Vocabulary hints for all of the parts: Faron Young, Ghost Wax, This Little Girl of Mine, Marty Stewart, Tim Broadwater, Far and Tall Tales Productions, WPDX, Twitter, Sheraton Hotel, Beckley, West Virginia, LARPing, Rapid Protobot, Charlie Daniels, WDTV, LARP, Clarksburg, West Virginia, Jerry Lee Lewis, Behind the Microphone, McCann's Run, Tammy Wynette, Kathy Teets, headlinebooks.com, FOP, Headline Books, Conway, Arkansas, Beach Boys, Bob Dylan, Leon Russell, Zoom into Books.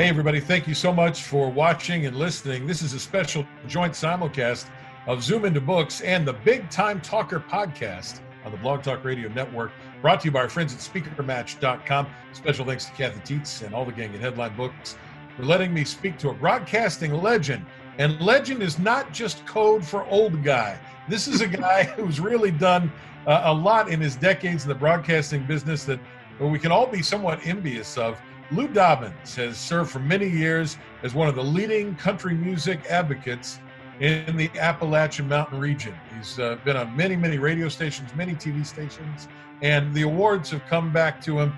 Hey, everybody, thank you so much for watching and listening. This is a special joint simulcast of Zoom into Books and the Big Time Talker podcast on the Blog Talk Radio Network, brought to you by our friends at speakermatch.com. Special thanks to Kathy Teets and all the gang at Headline Books for letting me speak to a broadcasting legend. And legend is not just code for old guy. This is a guy who's really done a lot in his decades in the broadcasting business that we can all be somewhat envious of. Lew Dobbins has served for many years as one of the leading country music advocates in the Appalachian Mountain region. He's been on many, many radio stations, many TV stations, and the awards have come back to him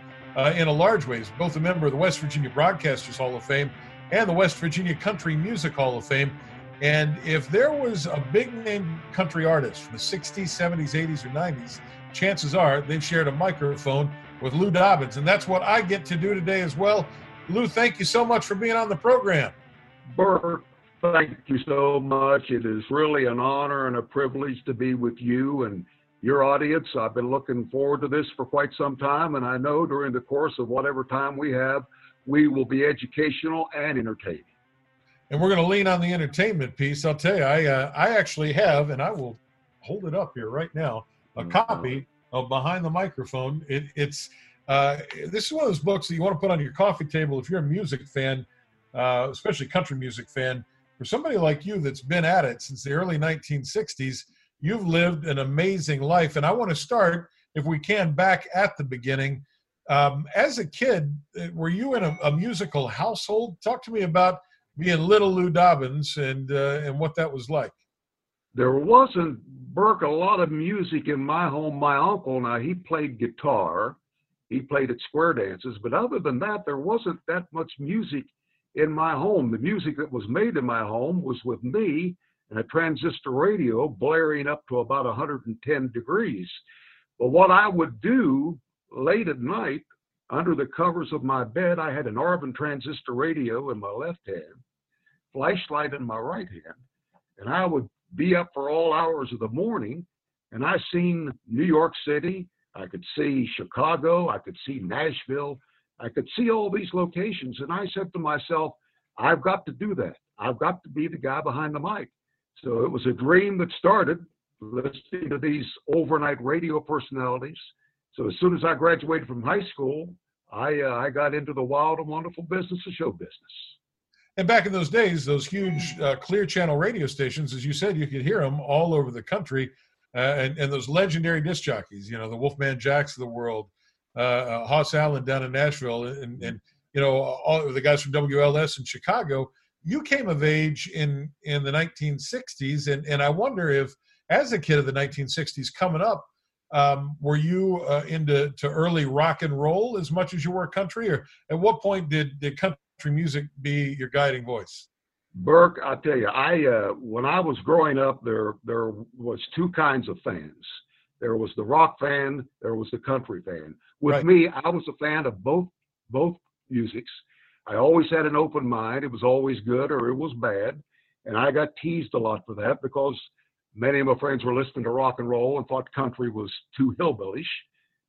in a large way. He's both a member of the West Virginia Broadcasters Hall of Fame and the West Virginia Country Music Hall of Fame. And if there was a big-name country artist from the 60s, 70s, 80s, or 90s, chances are they've shared a microphone with Lew Dobbins, and that's what I get to do today as well. Lew, thank you so much for being on the program. Burr, thank you so much. It is really an honor and a privilege to be with you and your audience. I've been looking forward to this for quite some time, and I know during the course of whatever time we have, we will be educational and entertaining. And we're going to lean on the entertainment piece. I'll tell you, I actually have, and I will hold it up here right now, a copy of Behind the Microphone. This is one of those books that you want to put on your coffee table if you're a music fan, especially country music fan. For somebody like you that's been at it since the early 1960s, you've lived an amazing life. And I want to start, if we can, back at the beginning. As a kid, were you in a musical household? Talk to me about being little Lew Dobbins and what that was like. There wasn't, Burke, a lot of music in my home. My uncle, now, he played guitar. He played at square dances. But other than that, there wasn't that much music in my home. The music that was made in my home was with me and a transistor radio blaring up to about 110 degrees. But what I would do late at night, under the covers of my bed, I had an Arvin transistor radio in my left hand, flashlight in my right hand, and I would be up for all hours of the morning, and I seen New York City, I could see Chicago, I could see Nashville, I could see all these locations, and I said to myself, I've got to do that. I've got to be the guy behind the mic. So it was a dream that started listening to these overnight radio personalities. So as soon as I graduated from high school, I got into the wild and wonderful business of show business. And back in those days, those huge clear channel radio stations, as you said, you could hear them all over the country. And those legendary disc jockeys, you know, the Wolfman Jacks of the world, Hoss Allen down in Nashville, and you know, all the guys from WLS in Chicago. You came of age in the 1960s, and I wonder if, as a kid of the 1960s coming up, were you into early rock and roll as much as you were country? Or at what point did country music be your guiding voice? Burke, I tell you, when I was growing up, there was two kinds of fans. There was the rock fan, there was the country fan. With right. me, I was a fan of both musics. I always had an open mind. It was always good or it was bad, and I got teased a lot for that because many of my friends were listening to rock and roll and thought country was too hillbillish,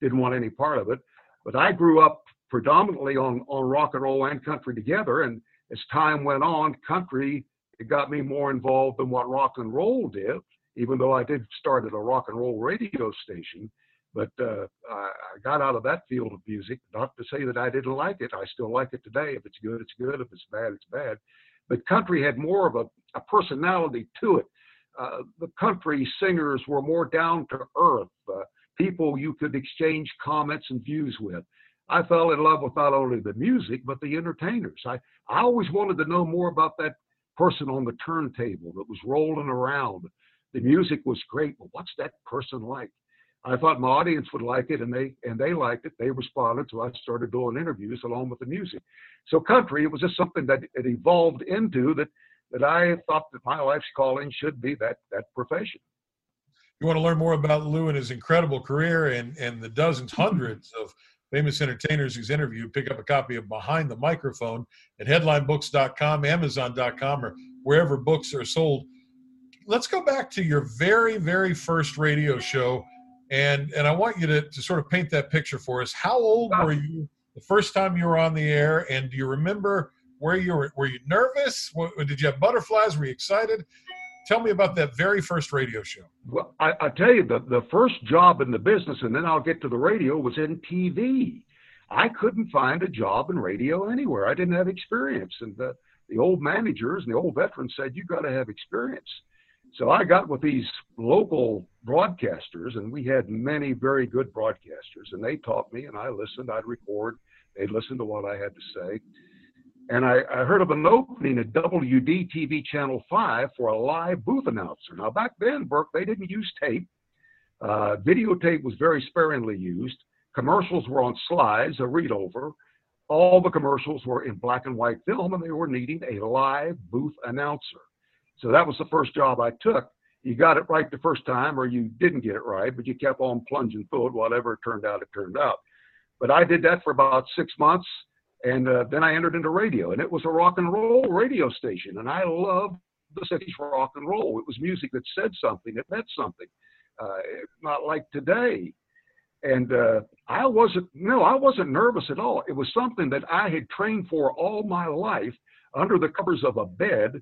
didn't want any part of it. But I grew up predominantly on rock and roll and country together. And as time went on, country, it got me more involved than what rock and roll did, even though I did start at a rock and roll radio station. But I got out of that field of music, not to say that I didn't like it. I still like it today. If it's good, it's good. If it's bad, it's bad. But country had more of a personality to it. The country singers were more down to earth, people you could exchange comments and views with. I fell in love with not only the music, but the entertainers. I always wanted to know more about that person on the turntable that was rolling around. The music was great, but what's that person like? I thought my audience would like it, and they liked it. They responded, so I started doing interviews along with the music. So country, it was just something that it evolved into that I thought that my life's calling should be that profession. You want to learn more about Lew and his incredible career and the dozens, hundreds of famous entertainers he's interviewed. Pick up a copy of Behind the Microphone at headlinebooks.com, amazon.com, or wherever books are sold. Let's go back to your very, very first radio show, and I want you to sort of paint that picture for us. How old were you the first time you were on the air, and do you remember Were you nervous? Did you have butterflies? Were you excited? Tell me about that very first radio show. Well, I tell you, the first job in the business, and then I'll get to the radio, was in TV. I couldn't find a job in radio anywhere. I didn't have experience. And the old managers and the old veterans said, you got to have experience. So I got with these local broadcasters, and we had many very good broadcasters, and they taught me, and I listened. I'd record. They'd listen to what I had to say. And I heard of an opening at WDTV Channel 5 for a live booth announcer. Now, back then, Burke, they didn't use tape. Videotape was very sparingly used. Commercials were on slides, a read-over. All the commercials were in black and white film, and they were needing a live booth announcer. So that was the first job I took. You got it right the first time, or you didn't get it right, but you kept on plunging forward. Whatever it turned out. But I did that for about 6 months. And then I entered into radio, and it was a rock and roll radio station. And I loved the 60s rock and roll. It was music that said something, that meant something, not like today. And I wasn't nervous at all. It was something that I had trained for all my life under the covers of a bed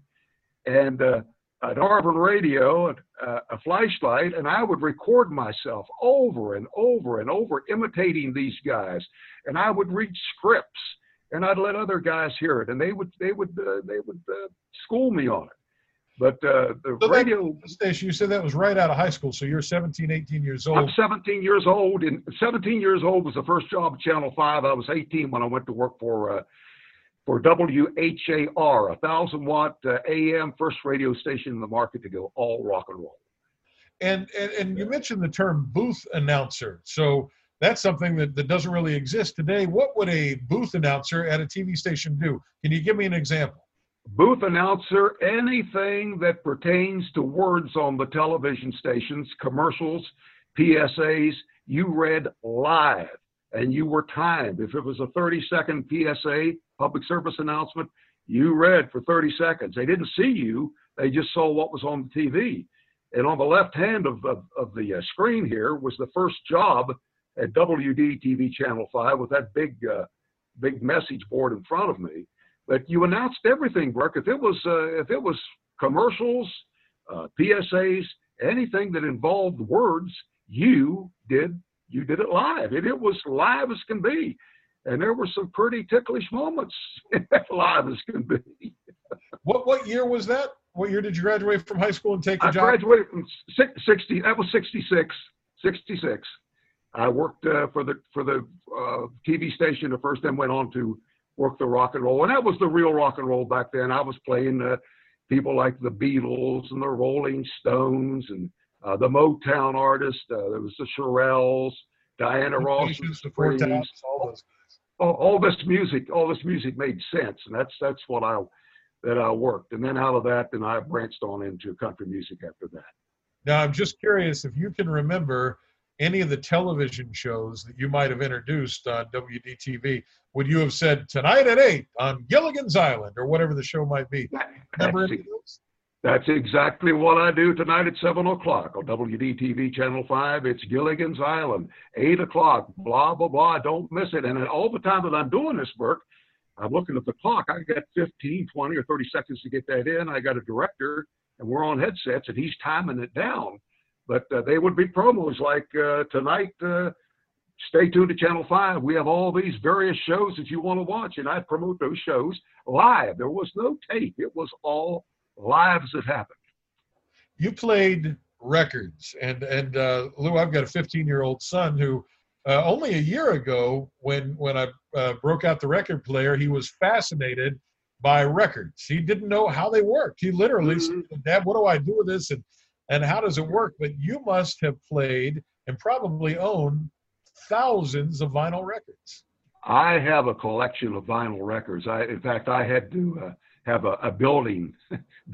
and an Auburn radio, a flashlight, and I would record myself over and over and over imitating these guys. And I would read scripts. And I'd let other guys hear it, and they would school me on it. But radio station, you said that was right out of high school, so you're 17, 18 years old. I'm 17 years old, and 17 years old was the first job at Channel 5. I was 18 when I went to work for WHAR, 1,000-watt AM first radio station in the market to go all rock and roll. And you mentioned the term booth announcer, so. That's something that doesn't really exist today. What would a booth announcer at a TV station do? Can you give me an example? Booth announcer, anything that pertains to words on the television stations, commercials, PSAs, you read live and you were timed. If it was a 30-second PSA, public service announcement, you read for 30 seconds. They didn't see you. They just saw what was on the TV. And on the left hand of the screen here was the first job at WDTV Channel 5 with that big message board in front of me. But you announced everything, Burke. If it was commercials, PSAs, anything that involved words, you did it live. And it was live as can be. And there were some pretty ticklish moments live as can be. What year was that? What year did you graduate from high school and take the job? I graduated from 60. That was 66. 66. I worked for the TV station at first, then went on to work the rock and roll, and that was the real rock and roll back then. I was playing people like the Beatles and the Rolling Stones and the Motown artists. There was the Shirelles, Diana Ross, the Four Tops, all this music made sense, and that's what I worked, and then out of that, then I branched on into country music after that. Now I'm just curious if you can remember any of the television shows that you might have introduced on WDTV. Would you have said tonight at 8 on Gilligan's Island or whatever the show might be? That's exactly what I do tonight at 7 o'clock on WDTV Channel 5. It's Gilligan's Island, 8 o'clock, blah, blah, blah. Don't miss it. And all the time that I'm doing this, Burke, I'm looking at the clock. I got 15, 20, or 30 seconds to get that in. I got a director, and we're on headsets, and he's timing it down. But they would be promos like tonight, stay tuned to Channel 5. We have all these various shows that you want to watch, and I promote those shows live. There was no tape. It was all live as it happened. You played records, and Lew, I've got a 15-year-old son who only a year ago when I broke out the record player, he was fascinated by records. He didn't know how they worked. He literally said, Dad, what do I do with this? And how does it work? But you must have played and probably own thousands of vinyl records. I have a collection of vinyl records. In fact, I had to have a building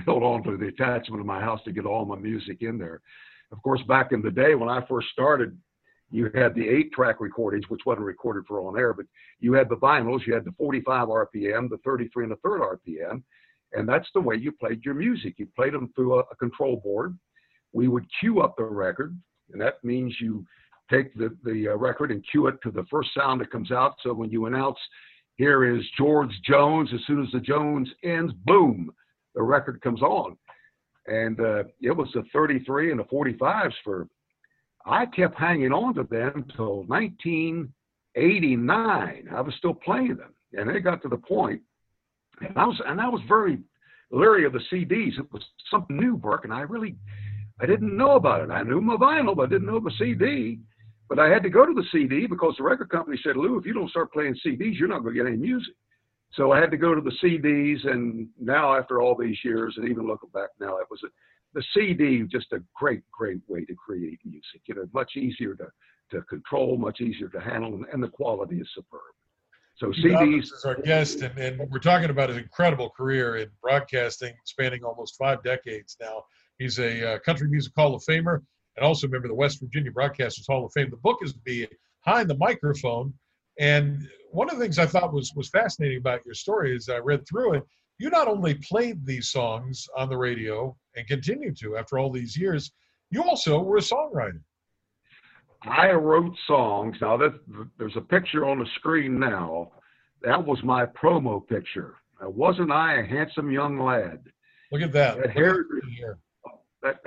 built onto the attachment of my house to get all my music in there. Of course, back in the day when I first started, you had the 8-track recordings, which wasn't recorded for on air, but you had the vinyls. You had the 45 RPM, the 33 and a third RPM, and that's the way you played your music. You played them through a control board. We would cue up the record, and that means you take the record and cue it to the first sound that comes out. So when you announce Here is George Jones. As soon as the Jones ends, boom, the record comes on. And it was the 33 and the 45s for, I kept hanging on to them till 1989. I was still playing them. And they got to the point, and I was very leery of the CDs. It was something new, Burke, and I didn't know about it. I knew my vinyl, but I didn't know my CD. But I had to go to the CD because the record company said, Lew, if you don't start playing CDs, you're not going to get any music. So I had to go to the CDs, and now after all these years, and even looking back now, it was the CD, just a great, great way to create music. You know, much easier to control, much easier to handle, and the quality is superb. So Lew Dobbins is our guest, and we're talking about his incredible career in broadcasting, spanning almost 5 decades now. He's a Country Music Hall of Famer, and also a member of the West Virginia Broadcasters Hall of Fame. The book is Behind the Microphone, and one of the things I thought was fascinating about your story is I read through it. You not only played these songs on the radio and continue to after all these years, you also were a songwriter. I wrote songs. Now, there's a picture on the screen now. That was my promo picture. Now, wasn't I a handsome young lad? Look at that. That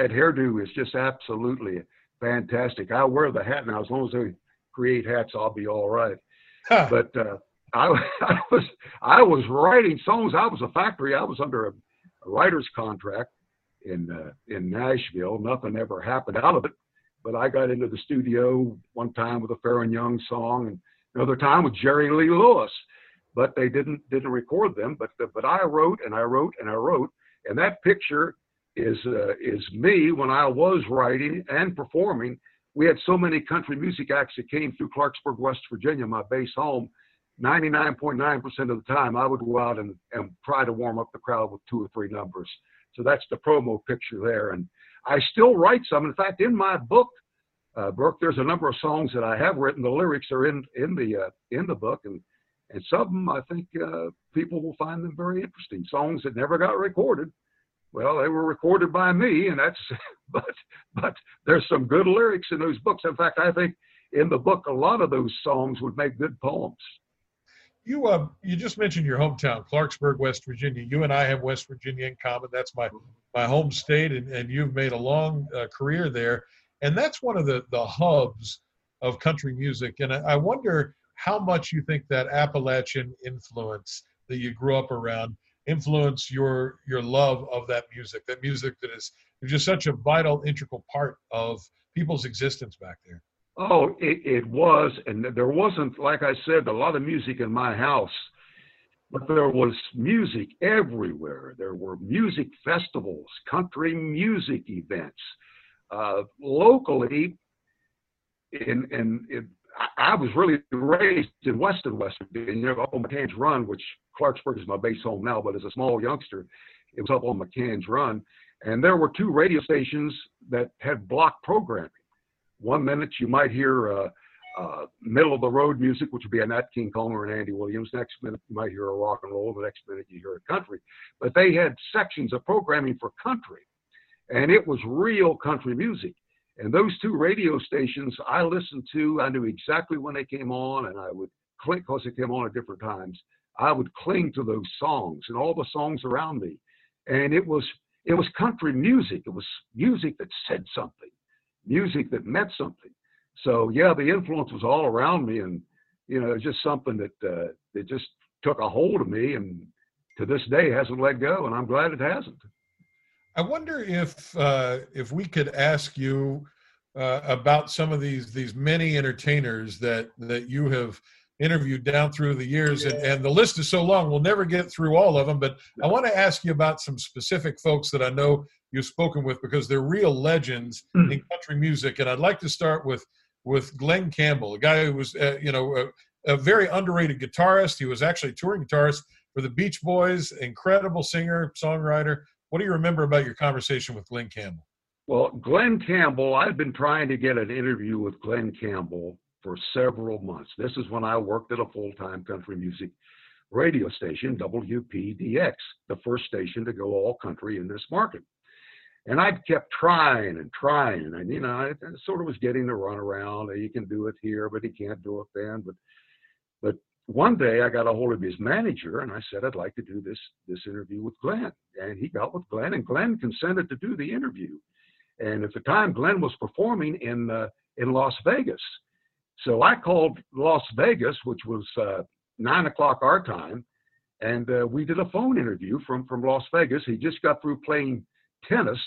hairdo is just absolutely fantastic. I wear the hat now. As long as they create hats, I'll be all right. Huh. But I was writing songs. I was a factory. I was under a writer's contract in Nashville. Nothing ever happened out of it. But I got into the studio one time with a Faron Young song, and another time with Jerry Lee Lewis. But they didn't record them. But I wrote and I wrote and I wrote. And that picture is me when I was writing and performing. We had so many country music acts that came through Clarksburg, West Virginia, my base home. 99.9% of the time, I would go out and try to warm up the crowd with 2 or 3 numbers. So that's the promo picture there. And I still write some. In fact, in my book, Burke, there's a number of songs that I have written. The lyrics are in the book, and some of them I think people will find them very interesting. Songs that never got recorded. Well, they were recorded by me, and that's. But there's some good lyrics in those books. In fact, I think in the book a lot of those songs would make good poems. You just mentioned your hometown, Clarksburg, West Virginia. You and I have West Virginia in common. That's my home state, and you've made a long career there. And that's one of the hubs of country music. And I wonder how much you think that Appalachian influence that you grew up around influenced your love of that music that is just such a vital, integral part of people's existence back there. Oh, it was, and there wasn't, like I said, a lot of music in my house, but there was music everywhere. There were music festivals, country music events. Locally, I was really raised in western West Virginia, on McCann's Run, which Clarksburg is my base home now, but as a small youngster, it was up on McCann's Run. And there were 2 radio stations that had block programming. One minute you might hear middle-of-the-road music, which would be a Nat King Cole or an Andy Williams. Next minute you might hear a rock and roll. The next minute you hear a country. But they had sections of programming for country, and it was real country music. And those 2 radio stations I listened to, I knew exactly when they came on, and I would cling, because they came on at different times, I would cling to those songs and all the songs around me. And it was country music. It was music that said something. Music that meant something. So yeah, the influence was all around me, and you know, it was just something that just took a hold of me, and to this day hasn't let go, and I'm glad it hasn't. I wonder if we could ask you about some of these many entertainers that you have interviewed down through the years, and the list is so long, we'll never get through all of them, but I want to ask you about some specific folks that I know you've spoken with because they're real legends in country music. And I'd like to start with Glen Campbell, a guy who was, a very underrated guitarist. He was actually a touring guitarist for the Beach Boys, incredible singer, songwriter. What do you remember about your conversation with Glen Campbell? Well, Glen Campbell, I've been trying to get an interview with Glen Campbell for several months. This is when I worked at a full-time country music radio station, WPDX, the first station to go all country in this market. And I kept trying, and you know, I sort of was getting the runaround. You can do it here, but he can't do it then. But one day I got a hold of his manager and I said, I'd like to do this interview with Glenn. And he got with Glenn, and Glenn consented to do the interview. And at the time, Glenn was performing in Las Vegas. So I called Las Vegas, which was 9 o'clock our time, and we did a phone interview from Las Vegas. He just got through playing tennis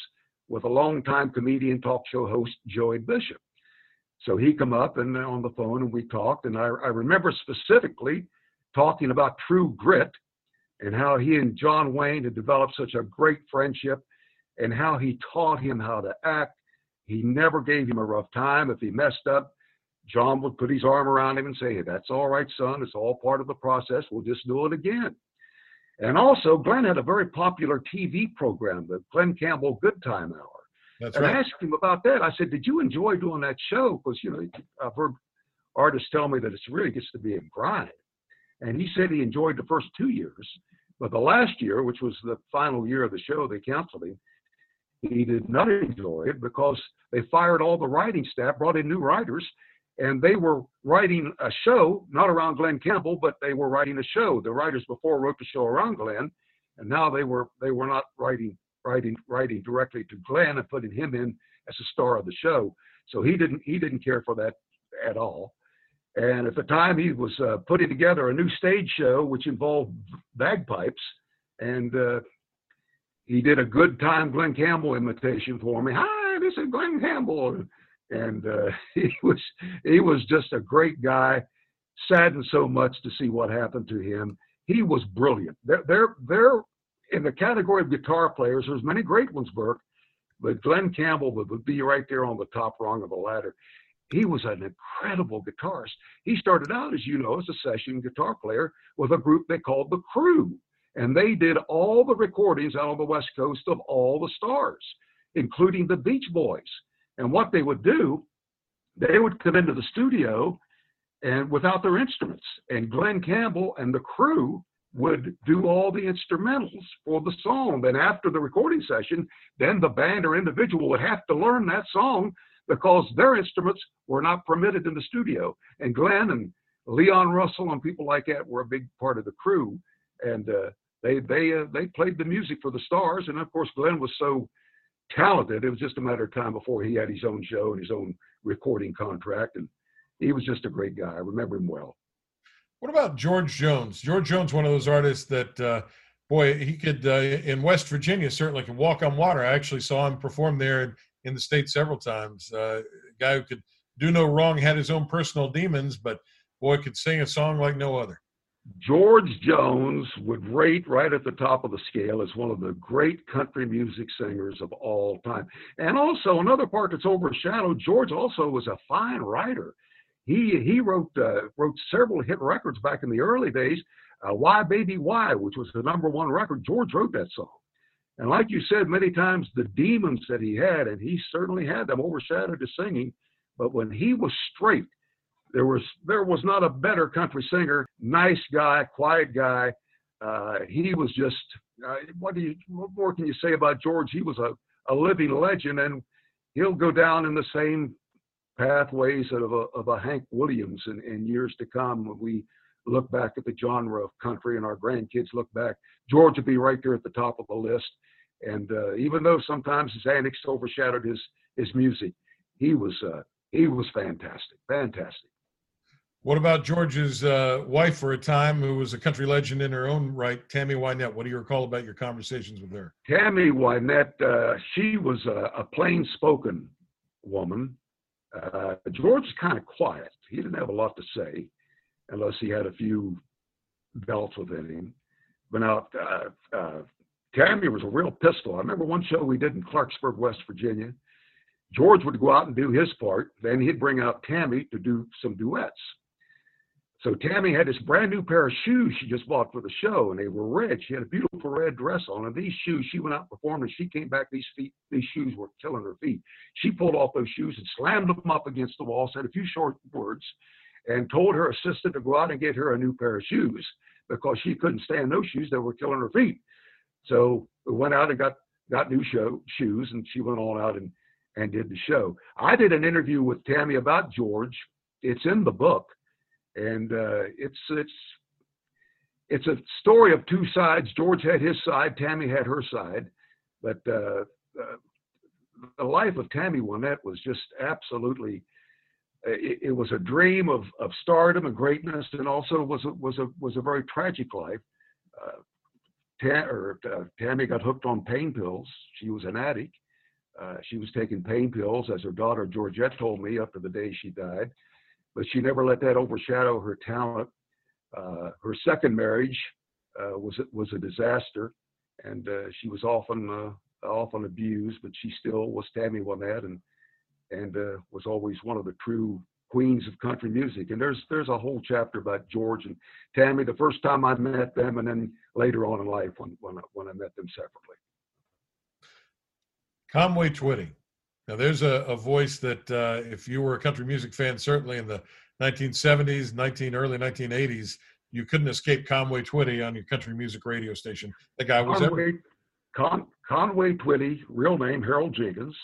with a longtime comedian talk show host, Joey Bishop. So he come up and on the phone and we talked, and I remember specifically talking about True Grit and how he and John Wayne had developed such a great friendship and how he taught him how to act. He never gave him a rough time. If he messed up, John would put his arm around him and say, hey, that's all right, son. It's all part of the process. We'll just do it again. And also, Glenn had a very popular TV program, the Glen Campbell Good Time Hour. That's right. I asked him about that. I said, did you enjoy doing that show? Because, you know, I've heard artists tell me that it really gets to be a grind. And he said he enjoyed the first 2 years. But the last year, which was the final year of the show, they canceled him. He did not enjoy it because they fired all the writing staff, brought in new writers, and they were writing a show, not around Glen Campbell, but they were writing a show. The writers before wrote the show around Glen, and now they were not writing directly to Glen and putting him in as the star of the show. So he didn't care for that at all. And at the time, he was putting together a new stage show, which involved bagpipes, and he did a Good Time Glen Campbell imitation for me. Hi, this is Glen Campbell. And he was just a great guy, saddened so much to see what happened to him. He was brilliant. There in the category of guitar players, there's many great ones, Burke, but Glen Campbell would be right there on the top rung of the ladder. He was an incredible guitarist. He started out, as you know, as a session guitar player with a group they called The Crew. And they did all the recordings out on the West Coast of all the stars, including the Beach Boys. And what they would do, they would come into the studio and without their instruments. And Glen Campbell and The Crew would do all the instrumentals for the song. Then after the recording session, then the band or individual would have to learn that song because their instruments were not permitted in the studio. And Glen and Leon Russell and people like that were a big part of The Crew. And they played the music for the stars. And, of course, Glen was so talented. It was just a matter of time before he had his own show and his own recording contract, and he was just a great guy. I remember him well. What about George Jones? George Jones, one of those artists that, boy, he could, in West Virginia, certainly could walk on water. I actually saw him perform there in the state several times. A guy who could do no wrong, had his own personal demons, but, boy, could sing a song like no other. George Jones would rate right at the top of the scale as one of the great country music singers of all time. And also another part that's overshadowed, George also was a fine writer. He wrote several hit records back in the early days. Why Baby Why, which was the #1 record, George wrote that song. And like you said many times, the demons that he had, and he certainly had them, overshadowed his singing. But when he was straight, there was not a better country singer. Nice guy, quiet guy. He was just, what more can you say about George? He was a living legend, and he'll go down in the same pathways of a Hank Williams in years to come. When we look back at the genre of country and our grandkids look back, George would be right there at the top of the list. And even though sometimes his antics overshadowed his music, he was fantastic, fantastic. What about George's wife for a time, who was a country legend in her own right, Tammy Wynette? What do you recall about your conversations with her? Tammy Wynette, she was a plain-spoken woman. George was kind of quiet. He didn't have a lot to say unless he had a few belts within him. But now, Tammy was a real pistol. I remember one show we did in Clarksburg, West Virginia. George would go out and do his part. Then he'd bring out Tammy to do some duets. So Tammy had this brand new pair of shoes she just bought for the show, and they were red. She had a beautiful red dress on, and these shoes, she went out and performed, and she came back, these shoes were killing her feet. She pulled off those shoes and slammed them up against the wall, said a few short words, and told her assistant to go out and get her a new pair of shoes because she couldn't stand those shoes that were killing her feet. So we went out and got new shoes, and she went on out and did the show. I did an interview with Tammy about George. It's in the book. And it's a story of two sides. George had his side, Tammy had her side, but the life of Tammy Wynette was just absolutely. It was a dream of stardom and greatness, and also was a very tragic life. Tammy got hooked on pain pills. She was an addict. She was taking pain pills, as her daughter Georgette told me, up to the day she died. But she never let that overshadow her talent. Her second marriage was a disaster, and she was often abused. But she still was Tammy Wynette, and was always one of the true queens of country music. And there's a whole chapter about George and Tammy, the first time I met them, and then later on in life when I met them separately. Conway Twitty. Now there's a voice that if you were a country music fan, certainly in the 1970s, early 1980s, you couldn't escape Conway Twitty on your country music radio station. The guy was Conway Twitty, real name Harold Jenkins.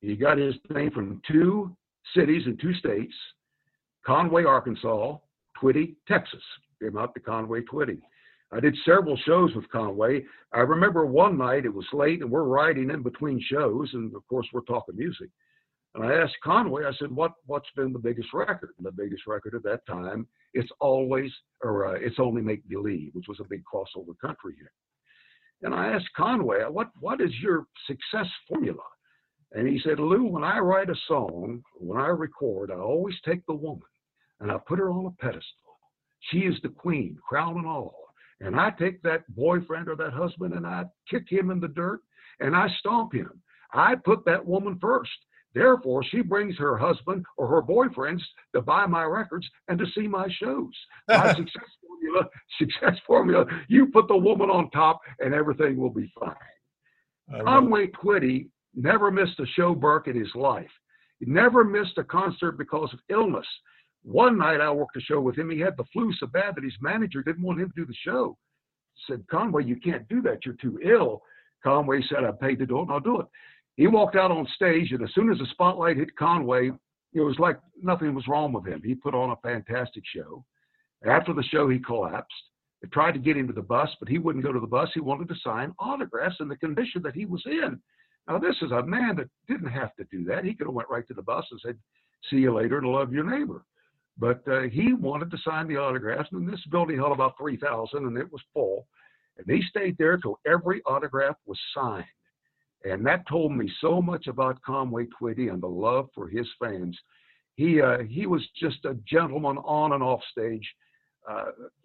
He got his name from two cities in two states, Conway, Arkansas, Twitty, Texas. Came out to Conway Twitty. I did several shows with Conway. I remember one night, it was late, and we're riding in between shows, and of course, we're talking music. And I asked Conway, I said, "What's been the biggest record?" And the biggest record at that time, It's Only Make Believe, which was a big crossover country hit. And I asked Conway, "What is your success formula?" And he said, "Lew, when I write a song, when I record, I always take the woman and I put her on a pedestal. She is the queen, crown and all. And I take that boyfriend or that husband and I kick him in the dirt and I stomp him. I put that woman first. Therefore, she brings her husband or her boyfriends to buy my records and to see my shows. My success formula, you put the woman on top and everything will be fine." Conway Twitty never missed a show, Burke, in his life. He never missed a concert because of illness. One night I worked a show with him. He had the flu so bad that his manager didn't want him to do the show. Said, "Conway, you can't do that. You're too ill." Conway said, "I paid to do it, and I'll do it." He walked out on stage, and as soon as the spotlight hit Conway, it was like nothing was wrong with him. He put on a fantastic show. After the show, he collapsed. They tried to get him to the bus, but he wouldn't go to the bus. He wanted to sign autographs in the condition that he was in. Now, this is a man that didn't have to do that. He could have went right to the bus and said, "See you later and love your neighbor." But he wanted to sign the autographs, and this building held about 3,000, and it was full. And he stayed there till every autograph was signed. And that told me so much about Conway Twitty and the love for his fans. He was just a gentleman on and off stage.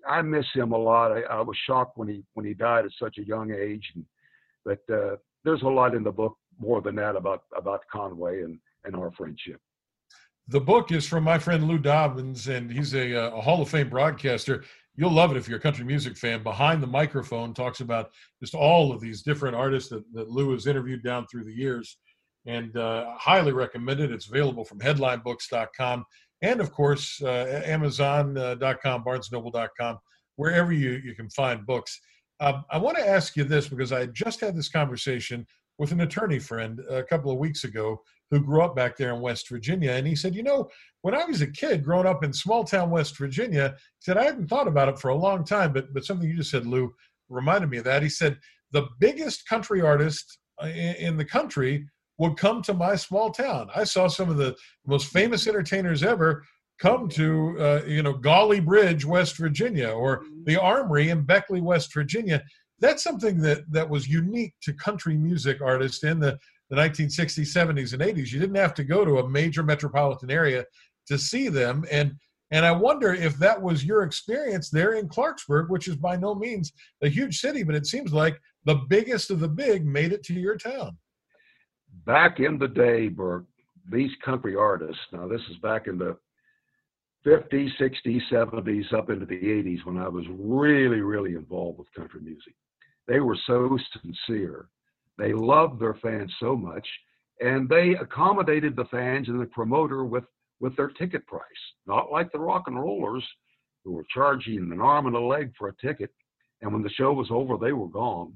I miss him a lot. I was shocked when he died at such a young age. But there's a lot in the book, more than that, about Conway and our friendship. The book is from my friend Lew Dobbins, and he's a Hall of Fame broadcaster. You'll love it if you're a country music fan. Behind the Microphone talks about just all of these different artists that Lew has interviewed down through the years, and highly recommend it. It's available from headlinebooks.com and, of course, amazon.com, barnesnoble.com, wherever you can find books. I want to ask you this, because I just had this conversation with an attorney friend a couple of weeks ago who grew up back there in West Virginia. And he said, when I was a kid growing up in small town West Virginia, he said, I hadn't thought about it for a long time, but something you just said, Lew, reminded me of that. He said, the biggest country artist in the country would come to my small town. I saw some of the most famous entertainers ever come to, Golly Bridge, West Virginia, or the Armory in Beckley, West Virginia. That's something that was unique to country music artists in the 1960s, 70s, and 80s. You didn't have to go to a major metropolitan area to see them. And I wonder if that was your experience there in Clarksburg, which is by no means a huge city, but it seems like the biggest of the big made it to your town. Back in the day, Burke, these country artists, now this is back in the 50s, 60s, 70s, up into the 80s, when I was really, really involved with country music. They were so sincere. They loved their fans so much, and they accommodated the fans and the promoter with their ticket price. Not like the rock and rollers, who were charging an arm and a leg for a ticket, and when the show was over, they were gone.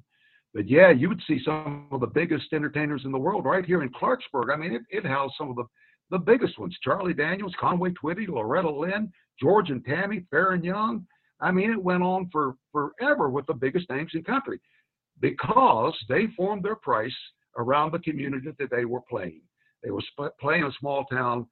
But yeah, you would see some of the biggest entertainers in the world right here in Clarksburg. I mean, it housed some of the the biggest ones, Charlie Daniels, Conway Twitty, Loretta Lynn, George and Tammy, Faron Young. I mean, it went on for forever with the biggest names in country because they formed their price around the community that they were playing. They were playing a small town.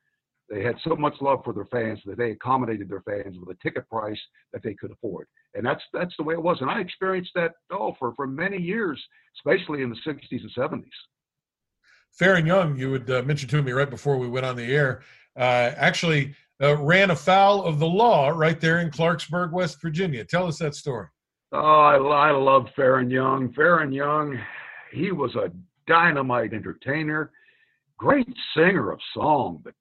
They had so much love for their fans that they accommodated their fans with a ticket price that they could afford. And that's the way it was. And I experienced that for many years, especially in the 60s and 70s. Faron Young, you had mentioned to me right before we went on the air, actually ran afoul of the law right there in Clarksburg, West Virginia. Tell us that story. Oh, I love Faron Young. Faron Young, he was a dynamite entertainer, great singer of song, but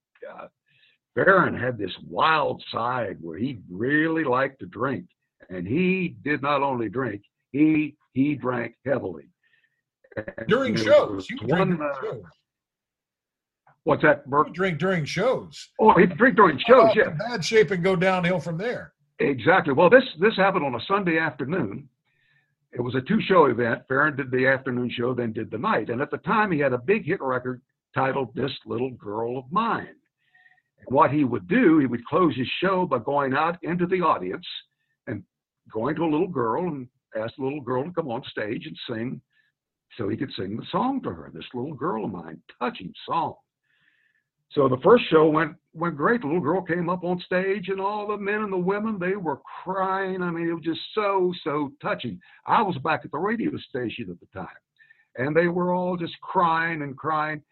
Faron had this wild side where he really liked to drink. And he did not only drink, he drank heavily. And during shows. You drink shows. What's that, Burke? You drink during shows. Oh, he'd drink during shows, yeah. Bad shape and go downhill from there. Exactly. Well, this happened on a Sunday afternoon. It was a two-show event. Faron did the afternoon show, then did the night. And at the time, he had a big hit record titled This Little Girl of Mine. And what he would do, he would close his show by going out into the audience and going to a little girl and ask the little girl to come on stage and sing so he could sing the song to her, This Little Girl of Mine, touching song. So the first show went great. The little girl came up on stage, and all the men and the women, they were crying. I mean, it was just so touching. I was back at the radio station at the time, and they were all just crying and crying.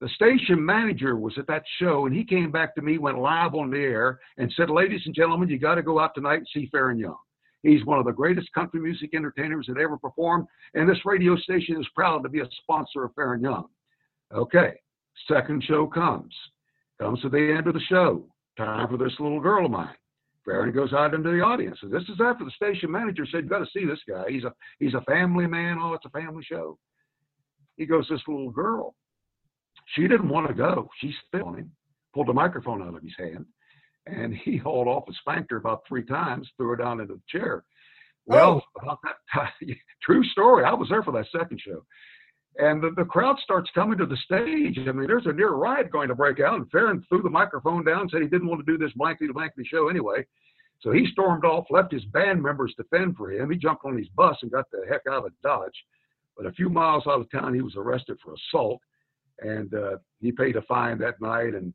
The station manager was at that show, and he came back to me, went live on the air, and said, ladies and gentlemen, you got to go out tonight and see Faron Young. He's one of the greatest country music entertainers that ever performed, and this radio station is proud to be a sponsor of Faron Young. Okay, second show comes to the end of the show. Time for This Little Girl of Mine. Faron goes out into the audience, and this is after the station manager said, you got to see this guy. He's a family man. Oh, it's a family show. He goes, this little girl. She didn't want to go. She spit on him, pulled the microphone out of his hand, and he hauled off and spanked her about 3 times, threw her down into the chair. Well, about that time, true story. I was there for that second show. And the crowd starts coming to the stage. I mean, there's a near riot going to break out, and Faron threw the microphone down, said he didn't want to do this blankety-blankety show anyway. So he stormed off, left his band members to fend for him. He jumped on his bus and got the heck out of Dodge. But a few miles out of town, he was arrested for assault. And he paid a fine that night. And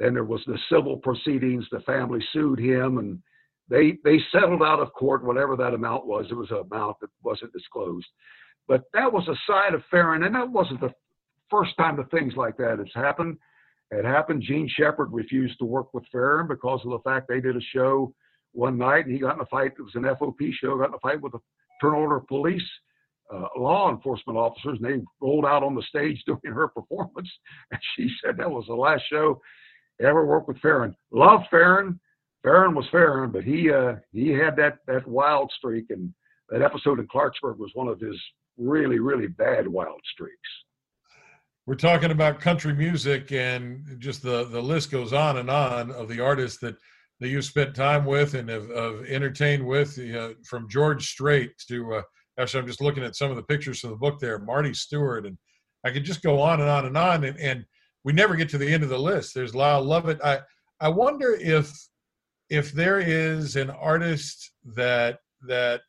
then there was the civil proceedings. The family sued him, and they settled out of court, whatever that amount was. It was an amount that wasn't disclosed. But that was a side of Faron, and that wasn't the first time that things like that has happened. It happened. Gene Shepard refused to work with Faron because of the fact they did a show one night, and he got in a fight. It was an FOP show, got in a fight with a turnover police. Law enforcement officers, and they rolled out on the stage during her performance, and she said that was the last show I ever worked with Faron. Loved Faron. Faron was Faron, but he had that wild streak, and that episode in Clarksburg was one of his really, really bad wild streaks. We're talking about country music, and just the list goes on of the artists that you spent time with and have entertained with, from George Strait to actually, I'm just looking at some of the pictures from the book there, Marty Stewart, and I could just go on and on and on, and we never get to the end of the list. There's Lyle Lovett. I wonder if there is an artist that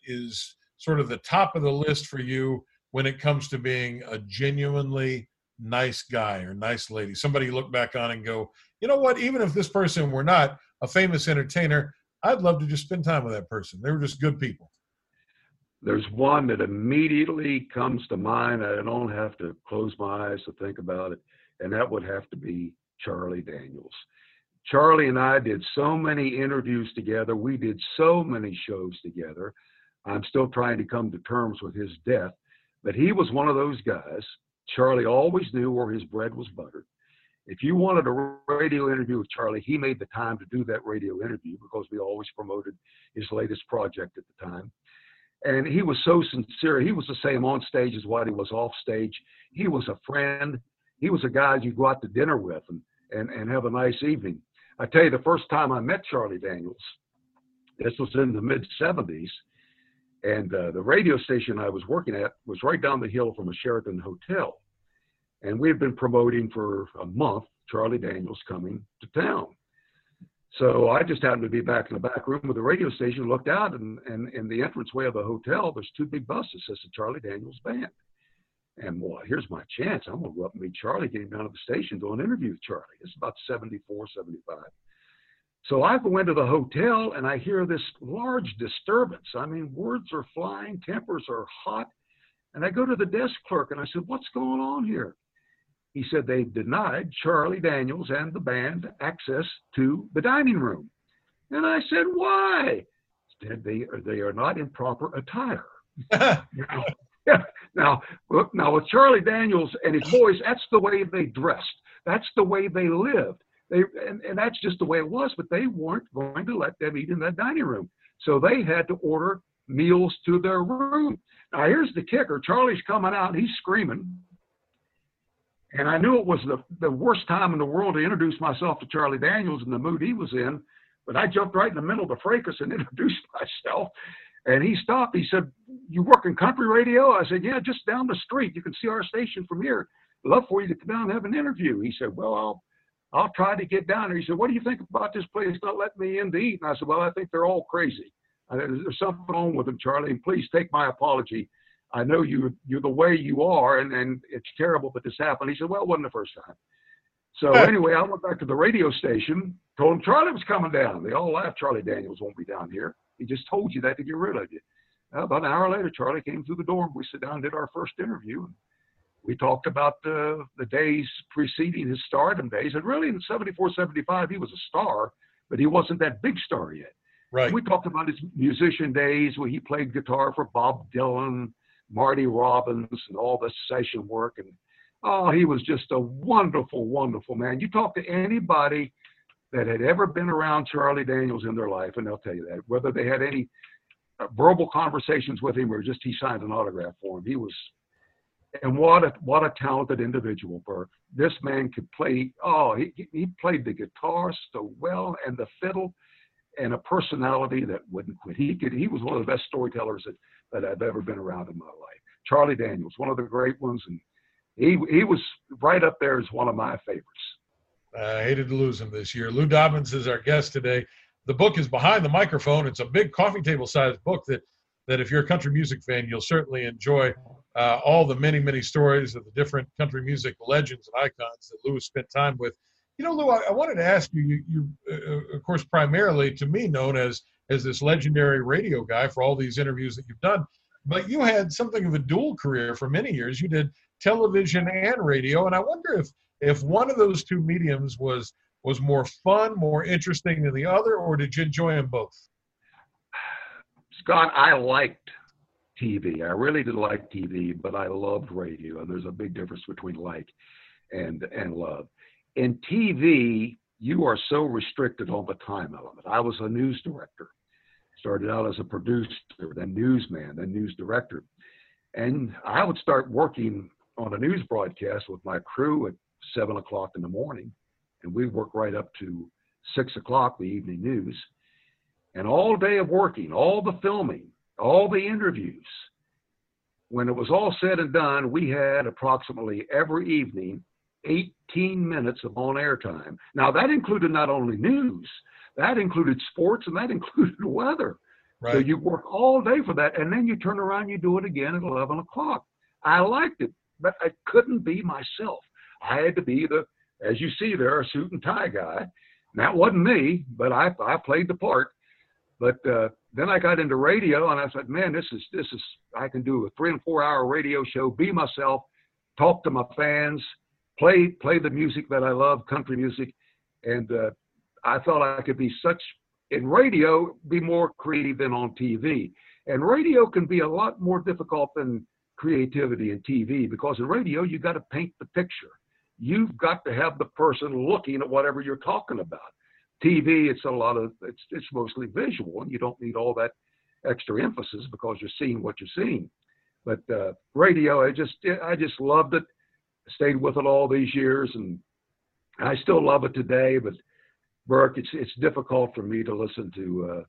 is sort of the top of the list for you when it comes to being a genuinely nice guy or nice lady, somebody you look back on and go, you know what, even if this person were not a famous entertainer, I'd love to just spend time with that person. They were just good people. There's one that immediately comes to mind. I don't have to close my eyes to think about it, and that would have to be Charlie Daniels. Charlie and I did so many interviews together. We did so many shows together. I'm still trying to come to terms with his death, but he was one of those guys. Charlie always knew where his bread was buttered. If you wanted a radio interview with Charlie, he made the time to do that radio interview because we always promoted his latest project at the time. And he was so sincere. He was the same on stage as what he was off stage. He was a friend. He was a guy you go out to dinner with and have a nice evening. I tell you, the first time I met Charlie Daniels, this was in the mid-70s, and the radio station I was working at was right down the hill from a Sheraton hotel. And we had been promoting for a month Charlie Daniels coming to town. So I just happened to be back in the back room of the radio station, looked out, and in the entranceway of the hotel, there's two big buses. That's the Charlie Daniels Band. And well, here's my chance. I'm going to go up and meet Charlie, get him down to the station, do an interview with Charlie. It's about 74, 75. So I go into the hotel, and I hear this large disturbance. I mean, words are flying, tempers are hot. And I go to the desk clerk, and I said, what's going on here? He said they denied Charlie Daniels and the band access to the dining room. And I said, why? Said, they are not in proper attire. now, with Charlie Daniels and his boys, that's the way they dressed. That's the way they lived. And that's just the way it was, but they weren't going to let them eat in that dining room. So they had to order meals to their room. Now, here's the kicker. Charlie's coming out, and he's screaming. And I knew it was the worst time in the world to introduce myself to Charlie Daniels and the mood he was in, but I jumped right in the middle of the fracas and introduced myself. And he stopped. He said, you work in country radio? I said, yeah, just down the street. You can see our station from here. Love for you to come down and have an interview. He said, well, I'll try to get down there. He said, what do you think about this place not letting me in to eat? And I said, well, I think they're all crazy. There's something wrong with them, Charlie, and please take my apology. I know you're the way you are, and it's terrible, but this happened. He said, well, it wasn't the first time. So anyway, I went back to the radio station, told him Charlie was coming down. They all laughed. Charlie Daniels won't be down here. He just told you that to get rid of you. About an hour later, Charlie came through the door, and we sat down and did our first interview. We talked about the days preceding his stardom days. And really, in 74, 75, he was a star, but he wasn't that big star yet. Right. And we talked about his musician days where he played guitar for Bob Dylan, Marty Robbins, and all the session work. And oh, he was just a wonderful, wonderful man. You talk to anybody that had ever been around Charlie Daniels in their life, and they'll tell you that, whether they had any verbal conversations with him or just he signed an autograph for him. He was, and what a talented individual, Burke. This man could play, he played the guitar so well and the fiddle, and a personality that wouldn't quit. He was one of the best storytellers that I've ever been around in my life. Charlie Daniels, one of the great ones, and he was right up there as one of my favorites. I hated to lose him this year. Lew Dobbins is our guest today. The book is Behind the Microphone. It's a big coffee table-sized book that if you're a country music fan, you'll certainly enjoy all the many, many stories of the different country music legends and icons that Lew spent time with. You know, Lew, I wanted to ask you, you of course, primarily to me known as this legendary radio guy for all these interviews that you've done, but you had something of a dual career for many years. You did television and radio, and I wonder if one of those two mediums was more fun, more interesting than the other, or did you enjoy them both? Scott, I liked TV. I really did like TV, but I loved radio, and there's a big difference between like and love. In TV, you are so restricted on the time element. I was a news director. Started out as a producer, then newsman, then news director. And I would start working on a news broadcast with my crew at 7 o'clock in the morning. And we worked right up to 6 o'clock, the evening news. And all day of working, all the filming, all the interviews. When it was all said and done, we had approximately every evening 18 minutes of on-air time. Now, that included not only news, that included sports, and that included weather. Right. So you work all day for that, and then you turn around, you do it again at 11 o'clock. I liked it, but I couldn't be myself. I had to be as you see there, a suit and tie guy. And that wasn't me, but I played the part. But then I got into radio, and I said, man, this is I can do a 3- and 4-hour radio show, be myself, talk to my fans, play the music that I love, country music, and I felt I could be be more creative than on TV. And radio can be a lot more difficult than creativity in TV, because in radio, you got to paint the picture. You've got to have the person looking at whatever you're talking about. TV, it's mostly visual, and you don't need all that extra emphasis because you're seeing what you're seeing. But radio, I just loved it. Stayed with it all these years, and I still love it today. But Burke, it's difficult for me to listen to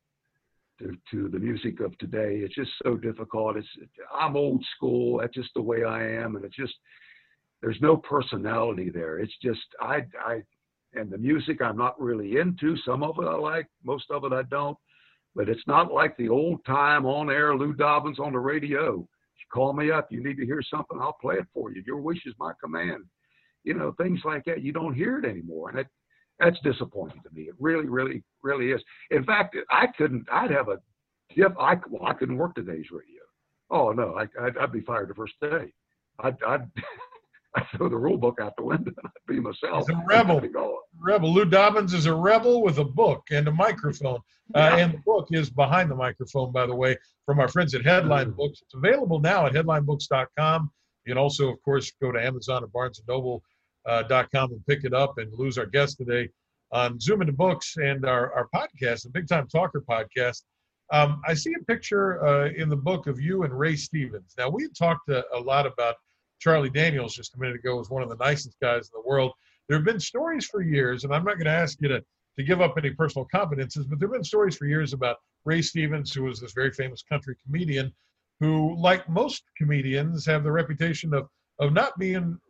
the music of today. It's just so difficult. I'm old school. That's just the way I am, and it's just There's no personality there. It's just, and the music I'm not really into. Some of it I like, most of it I don't. But it's not like the old time on air Lew Dobbins on the radio. You call me up, you need to hear something, I'll play it for you. Your wish is my command. You know, things like that. You don't hear it anymore. And that's disappointing to me. It really, really, really is. In fact, I couldn't work today's radio. Oh no, I'd be fired the first day. I'd throw the rule book out the window and I'd be myself. He's a rebel. Lew Dobbins is a rebel with a book and a microphone. Yeah. And the book is Behind the Microphone, by the way, from our friends at Headline Books. It's available now at headlinebooks.com. You can also, of course, go to Amazon and BarnesandNoble.com and pick it up. And Lew's our guest today on Zoom into Books and our podcast, the Big Time Talker podcast. I see a picture in the book of you and Ray Stevens. Now, we talked a lot about Charlie Daniels just a minute ago, was one of the nicest guys in the world. There have been stories for years, and I'm not going to ask you to give up any personal confidences, but there have been stories for years about Ray Stevens, who was this very famous country comedian who, like most comedians, have the reputation of not being